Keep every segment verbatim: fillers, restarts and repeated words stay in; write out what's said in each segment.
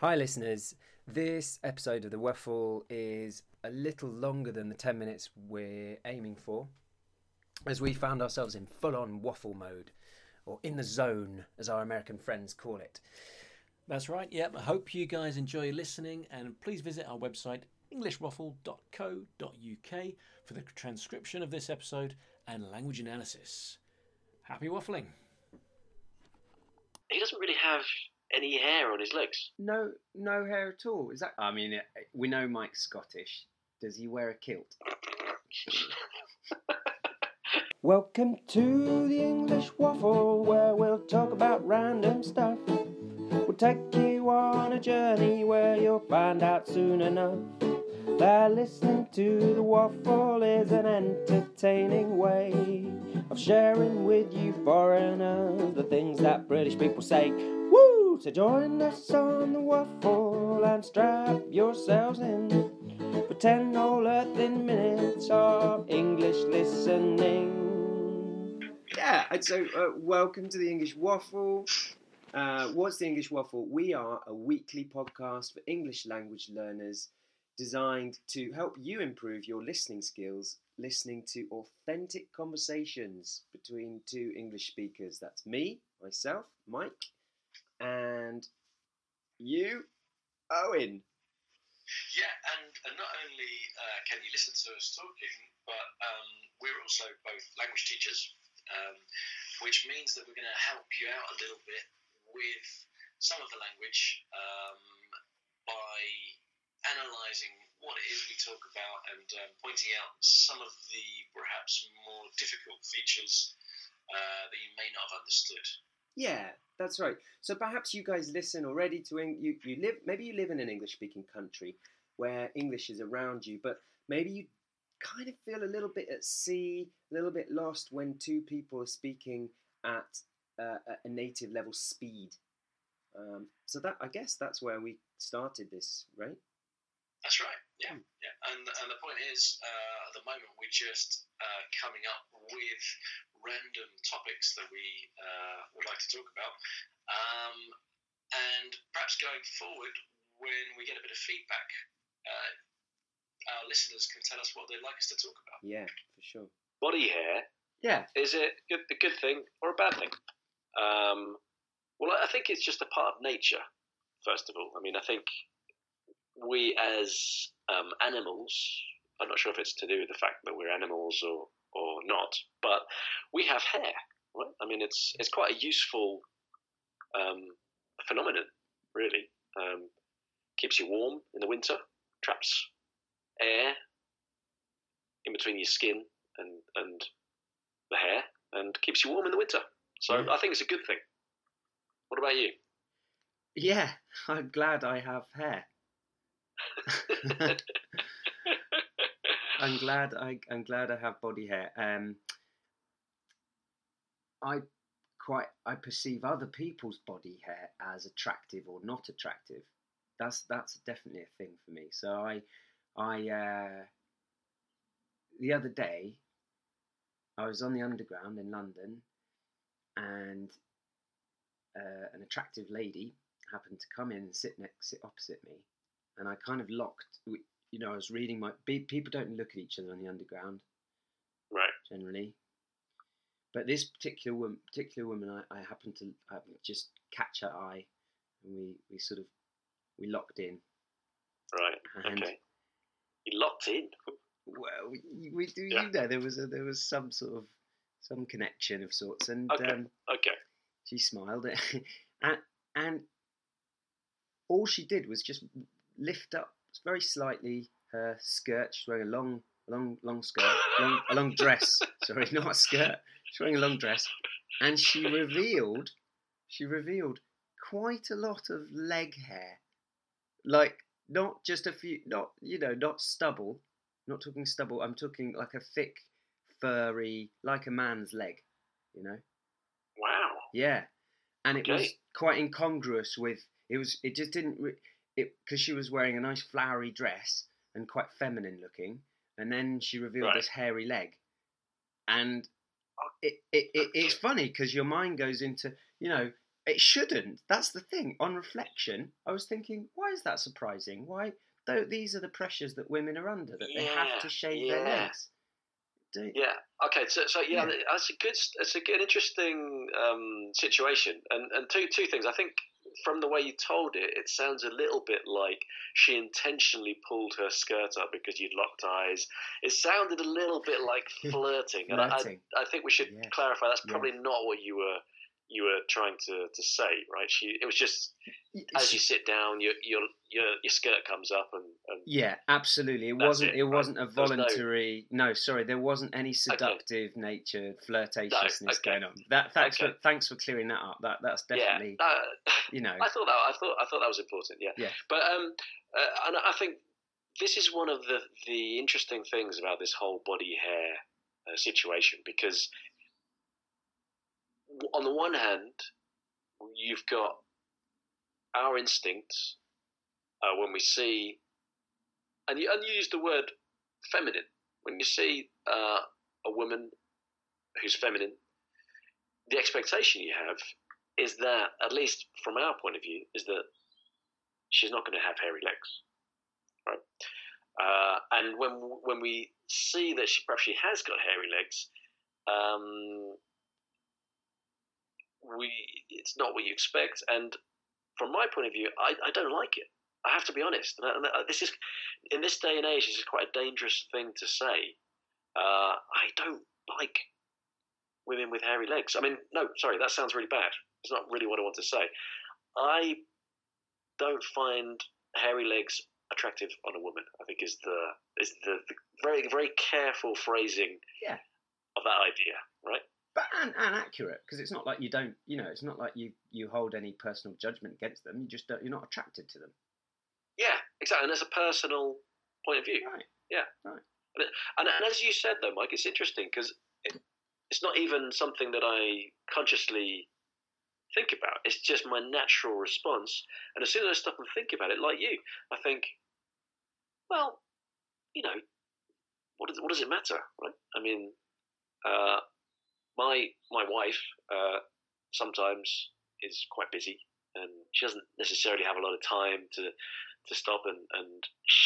Hi listeners, this episode of The Waffle is a little longer than the ten minutes we're aiming for, as we found ourselves in full-on waffle mode, or in the zone, as our American friends call it. That's right, yep, I hope you guys enjoy listening, and please visit our website english waffle dot co dot uk for the transcription of this episode and language analysis. Happy waffling! He doesn't really have any hair on his legs? No, no hair at all. Is that? I mean, we know Mike's Scottish. Does he wear a kilt? Welcome to the English Waffle, where we'll talk about random stuff. We'll take you on a journey where you'll find out soon enough that listening to the waffle is an entertaining way of sharing with you foreigners the things that British people say. Woo! So join us on the waffle and strap yourselves in for ten whole earthen minutes of English listening. Yeah, and so uh, welcome to the English Waffle. Uh, what's the English Waffle? We are a weekly podcast for English language learners designed to help you improve your listening skills, listening to authentic conversations between two English speakers. That's me, myself, Mike. And you, Owen. Yeah, and, and not only uh, can you listen to us talking, but um, we're also both language teachers, um, which means that we're going to help you out a little bit with some of the language um, by analysing what it is we talk about and um, pointing out some of the perhaps more difficult features uh, that you may not have understood. Yeah, that's right. So perhaps you guys listen already to Eng- you. You live maybe you live in an English-speaking country where English is around you, but maybe you kind of feel a little bit at sea, a little bit lost when two people are speaking at uh, a native level speed. Um, so that I guess that's where we started this, right? That's right. Yeah, yeah. And and the point is, uh, at the moment we're just uh, coming up with random topics that we uh, would like to talk about, um, and perhaps going forward, when we get a bit of feedback, uh, our listeners can tell us what they'd like us to talk about. Yeah, for sure. Body hair. Yeah. Is it good, a good thing or a bad thing? Um, well, I think it's just a part of nature. First of all, I mean, I think we as um, animals. I'm not sure if it's to do with the fact that we're animals or. or not, but we have hair, right? I mean, it's it's quite a useful um, phenomenon, really. Um, keeps you warm in the winter, traps air in between your skin and, and the hair, and keeps you warm in the winter. So yeah. I think it's a good thing. What about you? Yeah, I'm glad I have hair. I'm glad I I'm glad I have body hair. Um, I quite I perceive other people's body hair as attractive or not attractive. That's that's definitely a thing for me. So I I uh, the other day I was on the Underground in London, and uh, an attractive lady happened to come in and sit next sit opposite me, and I kind of locked. We, You know, I was reading my... People don't look at each other on the Underground. Right. Generally. But this particular woman, particular woman I, I happened to I happened to just catch her eye, and we, we sort of... We locked in. Right, and okay. You locked in? Well, we, we do, yeah. You know, there was a, there was some sort of... Some connection of sorts, and... Okay, um, okay. She smiled. and, and all she did was just lift up very slightly her skirt. She's wearing a long, long, long skirt, long, a long dress. Sorry, not a skirt. She's wearing a long dress, and she revealed, she revealed quite a lot of leg hair, like not just a few, not you know, not stubble. I'm not talking stubble. I'm talking like a thick, furry, like a man's leg. You know. Wow. Yeah, and okay. It was quite incongruous with it was. It just didn't. Re- Because she was wearing a nice flowery dress and quite feminine looking, and then she revealed right. This hairy leg, and it, it, it it's funny because your mind goes into you know It shouldn't. That's the thing. On reflection, I was thinking, why is that surprising? Why? Though these are the pressures that women are under, that yeah, they have to shave yeah. their legs. Do yeah. Okay. So, so yeah, yeah, that's a good. It's a good, interesting um, situation. And and two two things. I think from the way you told it, it sounds a little bit like she intentionally pulled her skirt up because you'd locked eyes. It sounded a little bit like flirting. And flirting. I, I I think we should yeah. clarify. That's probably yeah. not what you were. you were trying to, to say, right? She, it was just, as you sit down, your your your, your skirt comes up and, and yeah, absolutely. It wasn't it, it wasn't a voluntary. No... no, sorry, there wasn't any seductive okay. nature, flirtatiousness no, okay. going on. That thanks okay. for thanks for clearing that up. That that's definitely yeah, that, you know. I thought that I thought I thought that was important. Yeah, yeah. But um, uh, and I think this is one of the the interesting things about this whole body hair uh, situation, because on the one hand, you've got our instincts uh, when we see, and you, and you use the word feminine, when you see uh, a woman who's feminine, the expectation you have is that, at least from our point of view, is that she's not going to have hairy legs, right? Uh, and when when we see that she perhaps she has got hairy legs, um, We, it's not what you expect, and from my point of view, I, I don't like it. I have to be honest. And I, and I, this is, in this day and age, this is quite a dangerous thing to say. Uh, I don't like women with hairy legs. I mean, no, sorry, that sounds really bad. It's not really what I want to say. I don't find hairy legs attractive on a woman. I think is the is the, the very very careful phrasing yeah. of that idea, right? But and, and accurate, because it's not like you don't, you know, it's not like you, you hold any personal judgment against them. You just don't, you're not attracted to them. Yeah, exactly. And that's a personal point of view. Right. Yeah. Right. And, and, and as you said, though, Mike, it's interesting because it, it's not even something that I consciously think about. It's just my natural response. And as soon as I stop and think about it, like you, I think, well, you know, what, is, what does it matter, right? I mean, uh, My my wife uh, sometimes is quite busy, and she doesn't necessarily have a lot of time to to stop and, and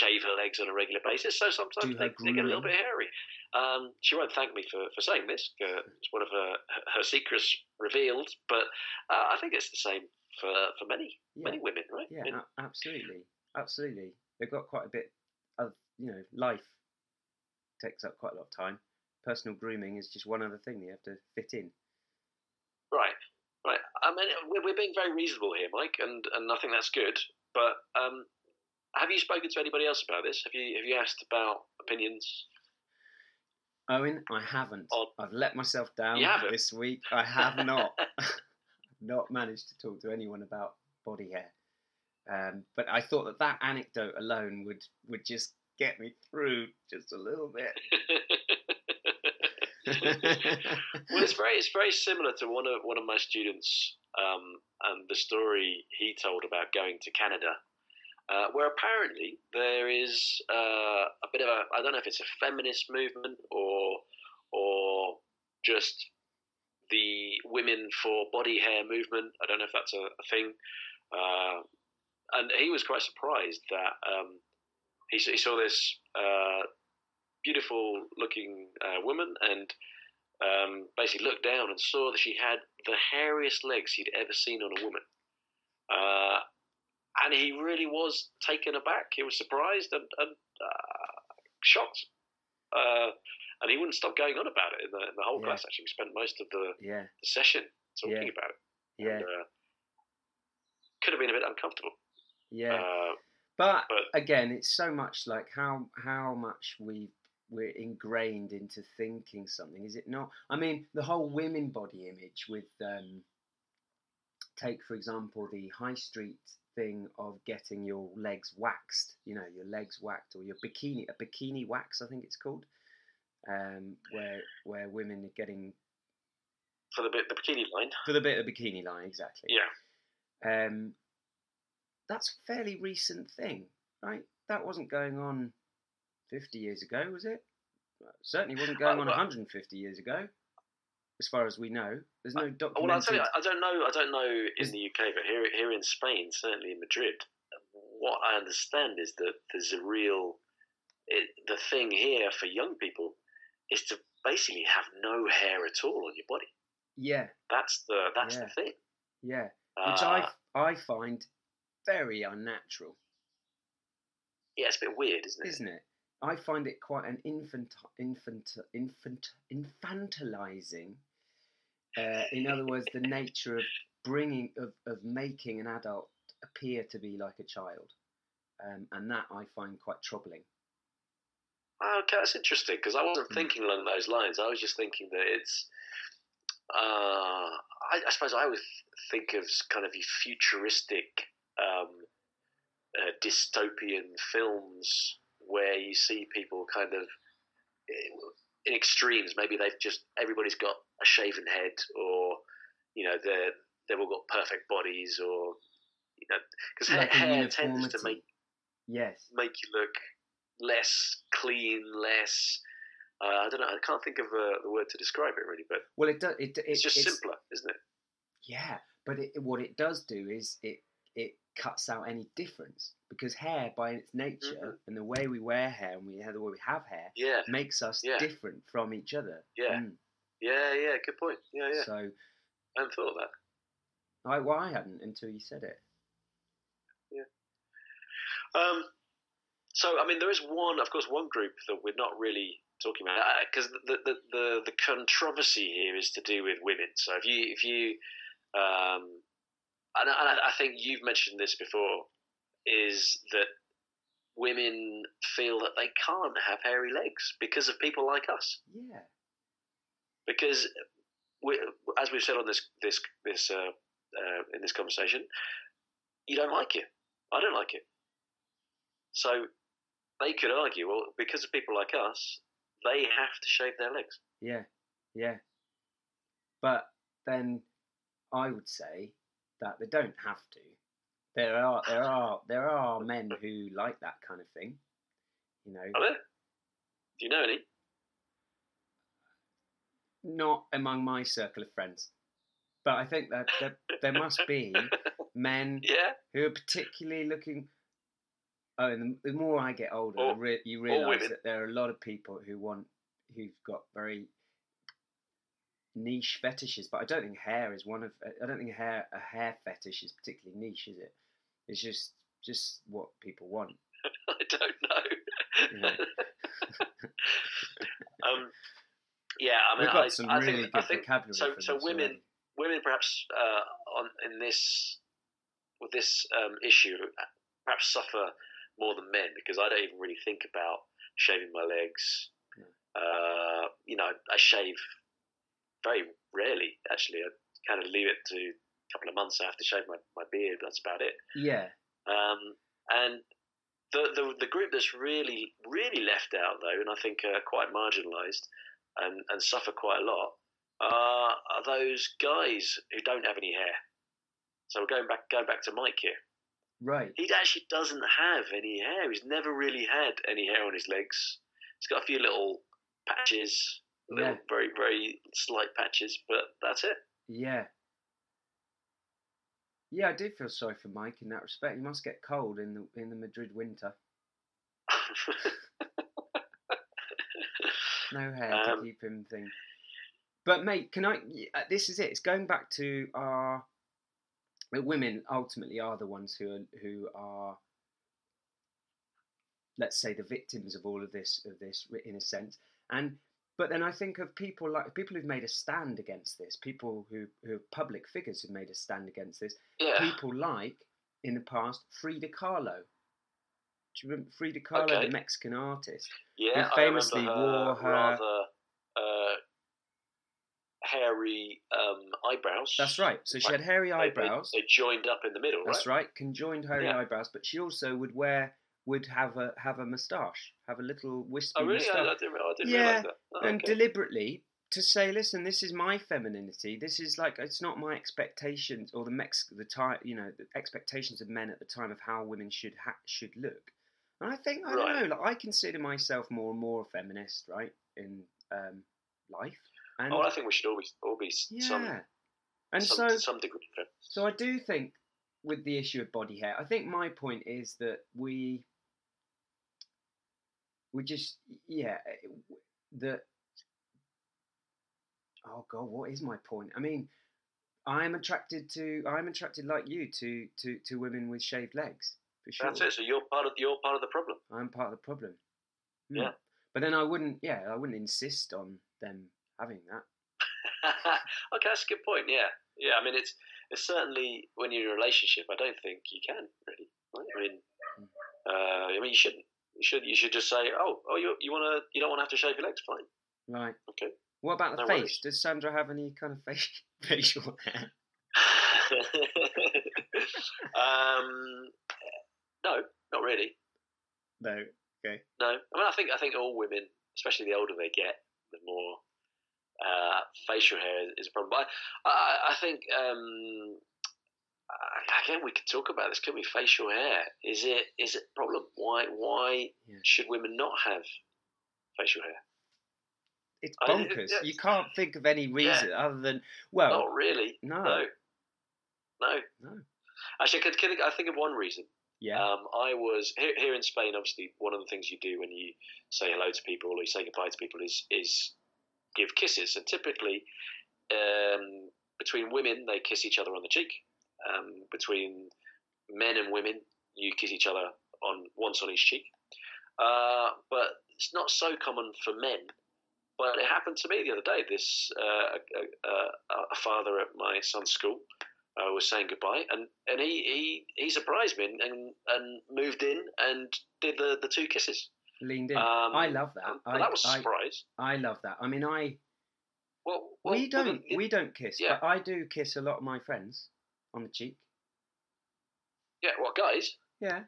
shave her legs on a regular basis. So sometimes they, they get a little bit hairy. Um, she won't thank me for, for saying this. Uh, it's one of her her secrets revealed. But uh, I think it's the same for for many yeah. many women, right? Yeah, I mean, absolutely, absolutely. They've got quite a bit of, you know, life takes up quite a lot of time. Personal grooming is just one other thing you have to fit in. Right, right. I mean, we're, we're being very reasonable here, Mike, and, and I think that's good. But um, have you spoken to anybody else about this? Have you have you asked about opinions? Owen, I haven't. On... I've let myself down this week. I have not. Not managed to talk to anyone about body hair. Um, but I thought that that anecdote alone would, would just get me through just a little bit. Well, it's very it's very similar to one of one of my students um, and the story he told about going to Canada, uh, where apparently there is uh, a bit of a I don't know if it's a feminist movement or or just the women for body hair movement. I don't know if that's a, a thing. Uh, and he was quite surprised that um, he, he saw this. Uh, beautiful looking uh, woman and um, basically looked down and saw that she had the hairiest legs he'd ever seen on a woman. Uh, and he really was taken aback. He was surprised and, and uh, shocked. Uh, and he wouldn't stop going on about it in the, in the whole yeah. class, actually. We spent most of the, yeah. the session talking yeah. about it. Yeah. And, uh, could have been a bit uncomfortable. Yeah. Uh, but, but again, it's so much like how, how much we've we're ingrained into thinking something, is it not? I mean, the whole women body image with, um, take for example, the high street thing of getting your legs waxed, you know, your legs waxed or your bikini, a bikini wax, I think it's called, um, where where women are getting... For the bit the bikini line. For the bit of bikini line, exactly. Yeah. Um, that's a fairly recent thing, right? That wasn't going on fifty years ago, was it? Certainly wasn't going on one hundred fifty years ago. as far as we know. There's no documented... Well, I'll tell you, I don't know, I don't know in the U K, but here, here in Spain, certainly in Madrid, what I understand is that there's a real... It, the thing here for young people is to basically have no hair at all on your body. Yeah. That's the that's yeah. the thing. Yeah. Which uh, I, I find very unnatural. Yeah, it's a bit weird, isn't it? Isn't it? I find it quite an infant, infant, infant, infantilizing. Uh, in other words, the nature of bringing of, of making an adult appear to be like a child, um, and that I find quite troubling. Okay, that's interesting, because I wasn't thinking along those lines. I was just thinking that it's. Uh, I, I suppose I would think of kind of futuristic, um, uh, dystopian films where you see people kind of in extremes. Maybe they've just everybody's got a shaven head, or you know they they've all got perfect bodies, or you know because like hair, hair tends to make yes make you look. Less clean, less. Uh, I don't know. I can't think of uh, the word to describe it really. But well, it does. It, it, it's just it's, simpler, isn't it? Yeah, but it, what it does do is it it cuts out any difference, because hair, by its nature, mm-hmm. and the way we wear hair and we the way we have hair, yeah. makes us yeah. different from each other. Yeah, mm. yeah, yeah. Good point. Yeah, yeah. So, I hadn't thought of that. I well, I hadn't until you said it. Yeah. Um. So, I mean, there is one, of course, one group that we're not really talking about, because the, the, the, the controversy here is to do with women. So if you, if you um, and, I, and I think you've mentioned this before, is that women feel that they can't have hairy legs because of people like us. Yeah. Because, we, as we've said on this, this, this, uh, uh, in this conversation, you don't like it. I don't like it. So... They could argue, well, because of people like us, they have to shave their legs. Yeah, yeah. But then I would say that they don't have to. There are there are there are men who like that kind of thing. You know. Are there? Do you know any? Not among my circle of friends. But I think that there, there must be men yeah. who are particularly looking. Oh, and the more I get older, or, re- you realise that there are a lot of people who want, who've got very niche fetishes. But I don't think hair is one of. I don't think hair a hair fetish is particularly niche, is it? It's just just what people want. I don't know. Yeah, um, yeah I mean, we've got I, some I really think, good I think, vocabulary. So, for so women, already. women perhaps uh, on in this with this um, issue, perhaps suffer. More than men, because I don't even really think about shaving my legs. Yeah. Uh, you know, I shave very rarely, actually. I kind of leave it to a couple of months. I have to shave my, my beard. That's about it. Yeah. Um, and the, the the group that's really, really left out, though, and I think are quite marginalised and, and suffer quite a lot, uh, are those guys who don't have any hair. So we're going back going back to Mike here. Right. He actually doesn't have any hair. He's never really had any hair on his legs. He's got a few little patches, little yeah. very, very slight patches, but that's it. Yeah. Yeah, I do feel sorry for Mike in that respect. He must get cold in the in the Madrid winter. No hair um, to keep him thing. But mate, can I? This is it. It's going back to our. But women ultimately are the ones who are, who are, let's say, the victims of all of this, of this in a sense. And but then I think of people like people who've made a stand against this, people who who are public figures who've made a stand against this. Yeah. People like in the past Frida Kahlo. Do you remember Frida Kahlo, okay. the Mexican artist? Yeah, who famously I remember her wore her rather, uh... hairy um, eyebrows. That's right. So she had hairy eyebrows. They, they, they joined up in the middle, right? That's right. Conjoined hairy yeah. eyebrows, but she also would wear, would have a have a moustache, have a little wispy moustache. Oh, really? Moustache. I, I didn't, I didn't yeah. realise that. Oh, and okay. deliberately to say, listen, this is my femininity. This is like, it's not my expectations or the Mex, the time, you know, the expectations of men at the time of how women should ha- should look. And I think, I right. don't know, like I consider myself more and more a feminist, right, in um, life. And oh, I think we should all be, all be yeah. some, and some, so, some degree. So I do think with the issue of body hair, I think my point is that we, we just, yeah, that, oh God, what is my point? I mean, I'm attracted to, I'm attracted like you to, to, to women with shaved legs, for sure. That's it, so you're part of, you're part of the problem. I'm part of the problem. Mm. Yeah. But then I wouldn't, yeah, I wouldn't insist on them having that. Okay, that's a good point, yeah. Yeah, I mean, it's it's certainly, when you're in a relationship, I don't think you can, really. Right? I mean, uh, I mean, you shouldn't. You should you should just say, oh, oh, you you want to, you don't want to have to shave your legs, fine. Right. Okay. What about the no face? Worries. Does Sandra have any kind of face, facial hair? um, no, not really. No. Okay. No, I mean, I think I think all women, especially the older they get, the more uh, facial hair is a problem. But I, I, I think um, again, we could talk about this. Could we facial hair? Is it is it a problem? Why why yeah. should women not have facial hair? It's bonkers. I, it, you can't think of any reason yeah. other than well, not really. No, no, no. no. Actually, could, could I think of one reason? Yeah. Um, I was here, here in Spain. Obviously, one of the things you do when you say hello to people or you say goodbye to people is is give kisses. And typically, um, between women, they kiss each other on the cheek. Um, between men and women, you kiss each other on once on each cheek. Uh, but it's not so common for men. But it happened to me the other day. This uh, a, a, a father at my son's school. I was saying goodbye, and, and he, he, he surprised me and, and, and moved in and did the, the two kisses. Leaned in. Um, I love that. I, that was a surprise. I, I love that. I mean, I... Well, well we don't it, we don't kiss, yeah. but I do kiss a lot of my friends on the cheek. Yeah, what, guys? Yeah.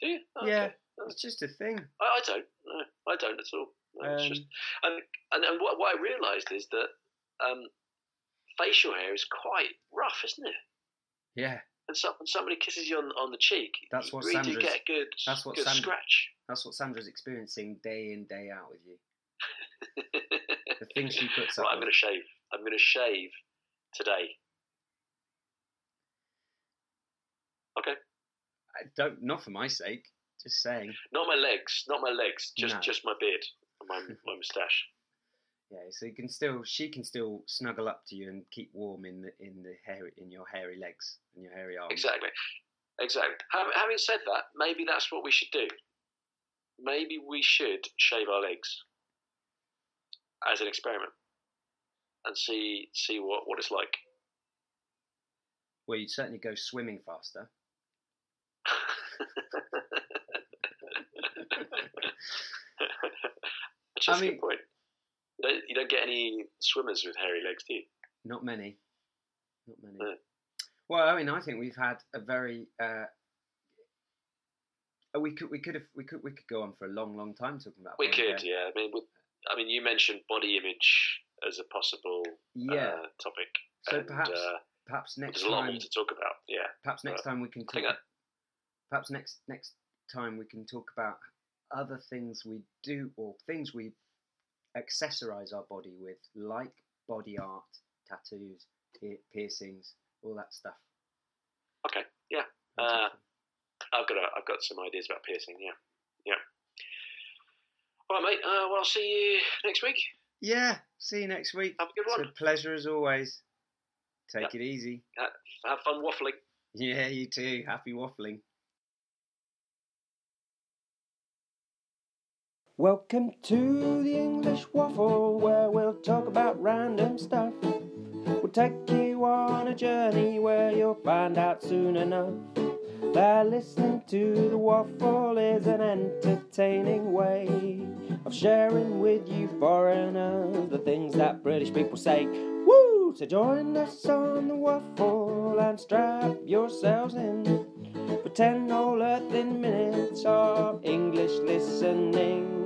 Do you? Oh, yeah, okay. It's just a thing. I, I don't. No, I don't at all. No, um, it's just, and, and, and what, what I realised is that... Um, facial hair is quite rough, isn't it? Yeah. And so, when somebody kisses you on, on the cheek, that's what you really do get a good, that's what good Sandra, scratch. That's what Sandra's experiencing day in, day out with you. The things she puts up. Right, I'm going to shave. I'm going to shave today. Okay. I don't. Not for my sake. Just saying. Not my legs. Not my legs. Just no. just my beard and my my moustache. Yeah, so you can still, she can still snuggle up to you and keep warm in the in the hair in your hairy legs and your hairy arms. Exactly, exactly. Having said that, maybe that's what we should do. Maybe we should shave our legs as an experiment and see see what, what it's like. Well, you'd certainly go swimming faster. Which is I mean, a good point. You don't get any swimmers with hairy legs, do you? Not many. Not many. No. Well, I mean, I think we've had a very. Uh, we could, we could have, we could, we could go on for a long, long time talking about. We could, hair. yeah. I mean, we, I mean, you mentioned body image as a possible yeah. uh, topic. So and, perhaps, uh, perhaps next there's time. There's a lot more to talk about. Yeah. Perhaps next time we can talk. I... Perhaps next next time we can talk about other things we do or things we. Accessorize our body with, like body art, tattoos, piercings, all that stuff. Okay, yeah. Uh, I've got a, I've got some ideas about piercing. Yeah, yeah. All right, mate. Uh, well, I'll see you next week. Yeah, see you next week. Have a good one. It's a pleasure as always. Take yeah. it easy. Uh, have fun waffling. Yeah, you too. Happy waffling. Welcome to the English Waffle, where we'll talk about random stuff. We'll take you on a journey where you'll find out soon enough that listening to the waffle is an entertaining way of sharing with you foreigners the things that British people say. Woo! So join us on the waffle and strap yourselves in for ten whole earthen minutes of English listening.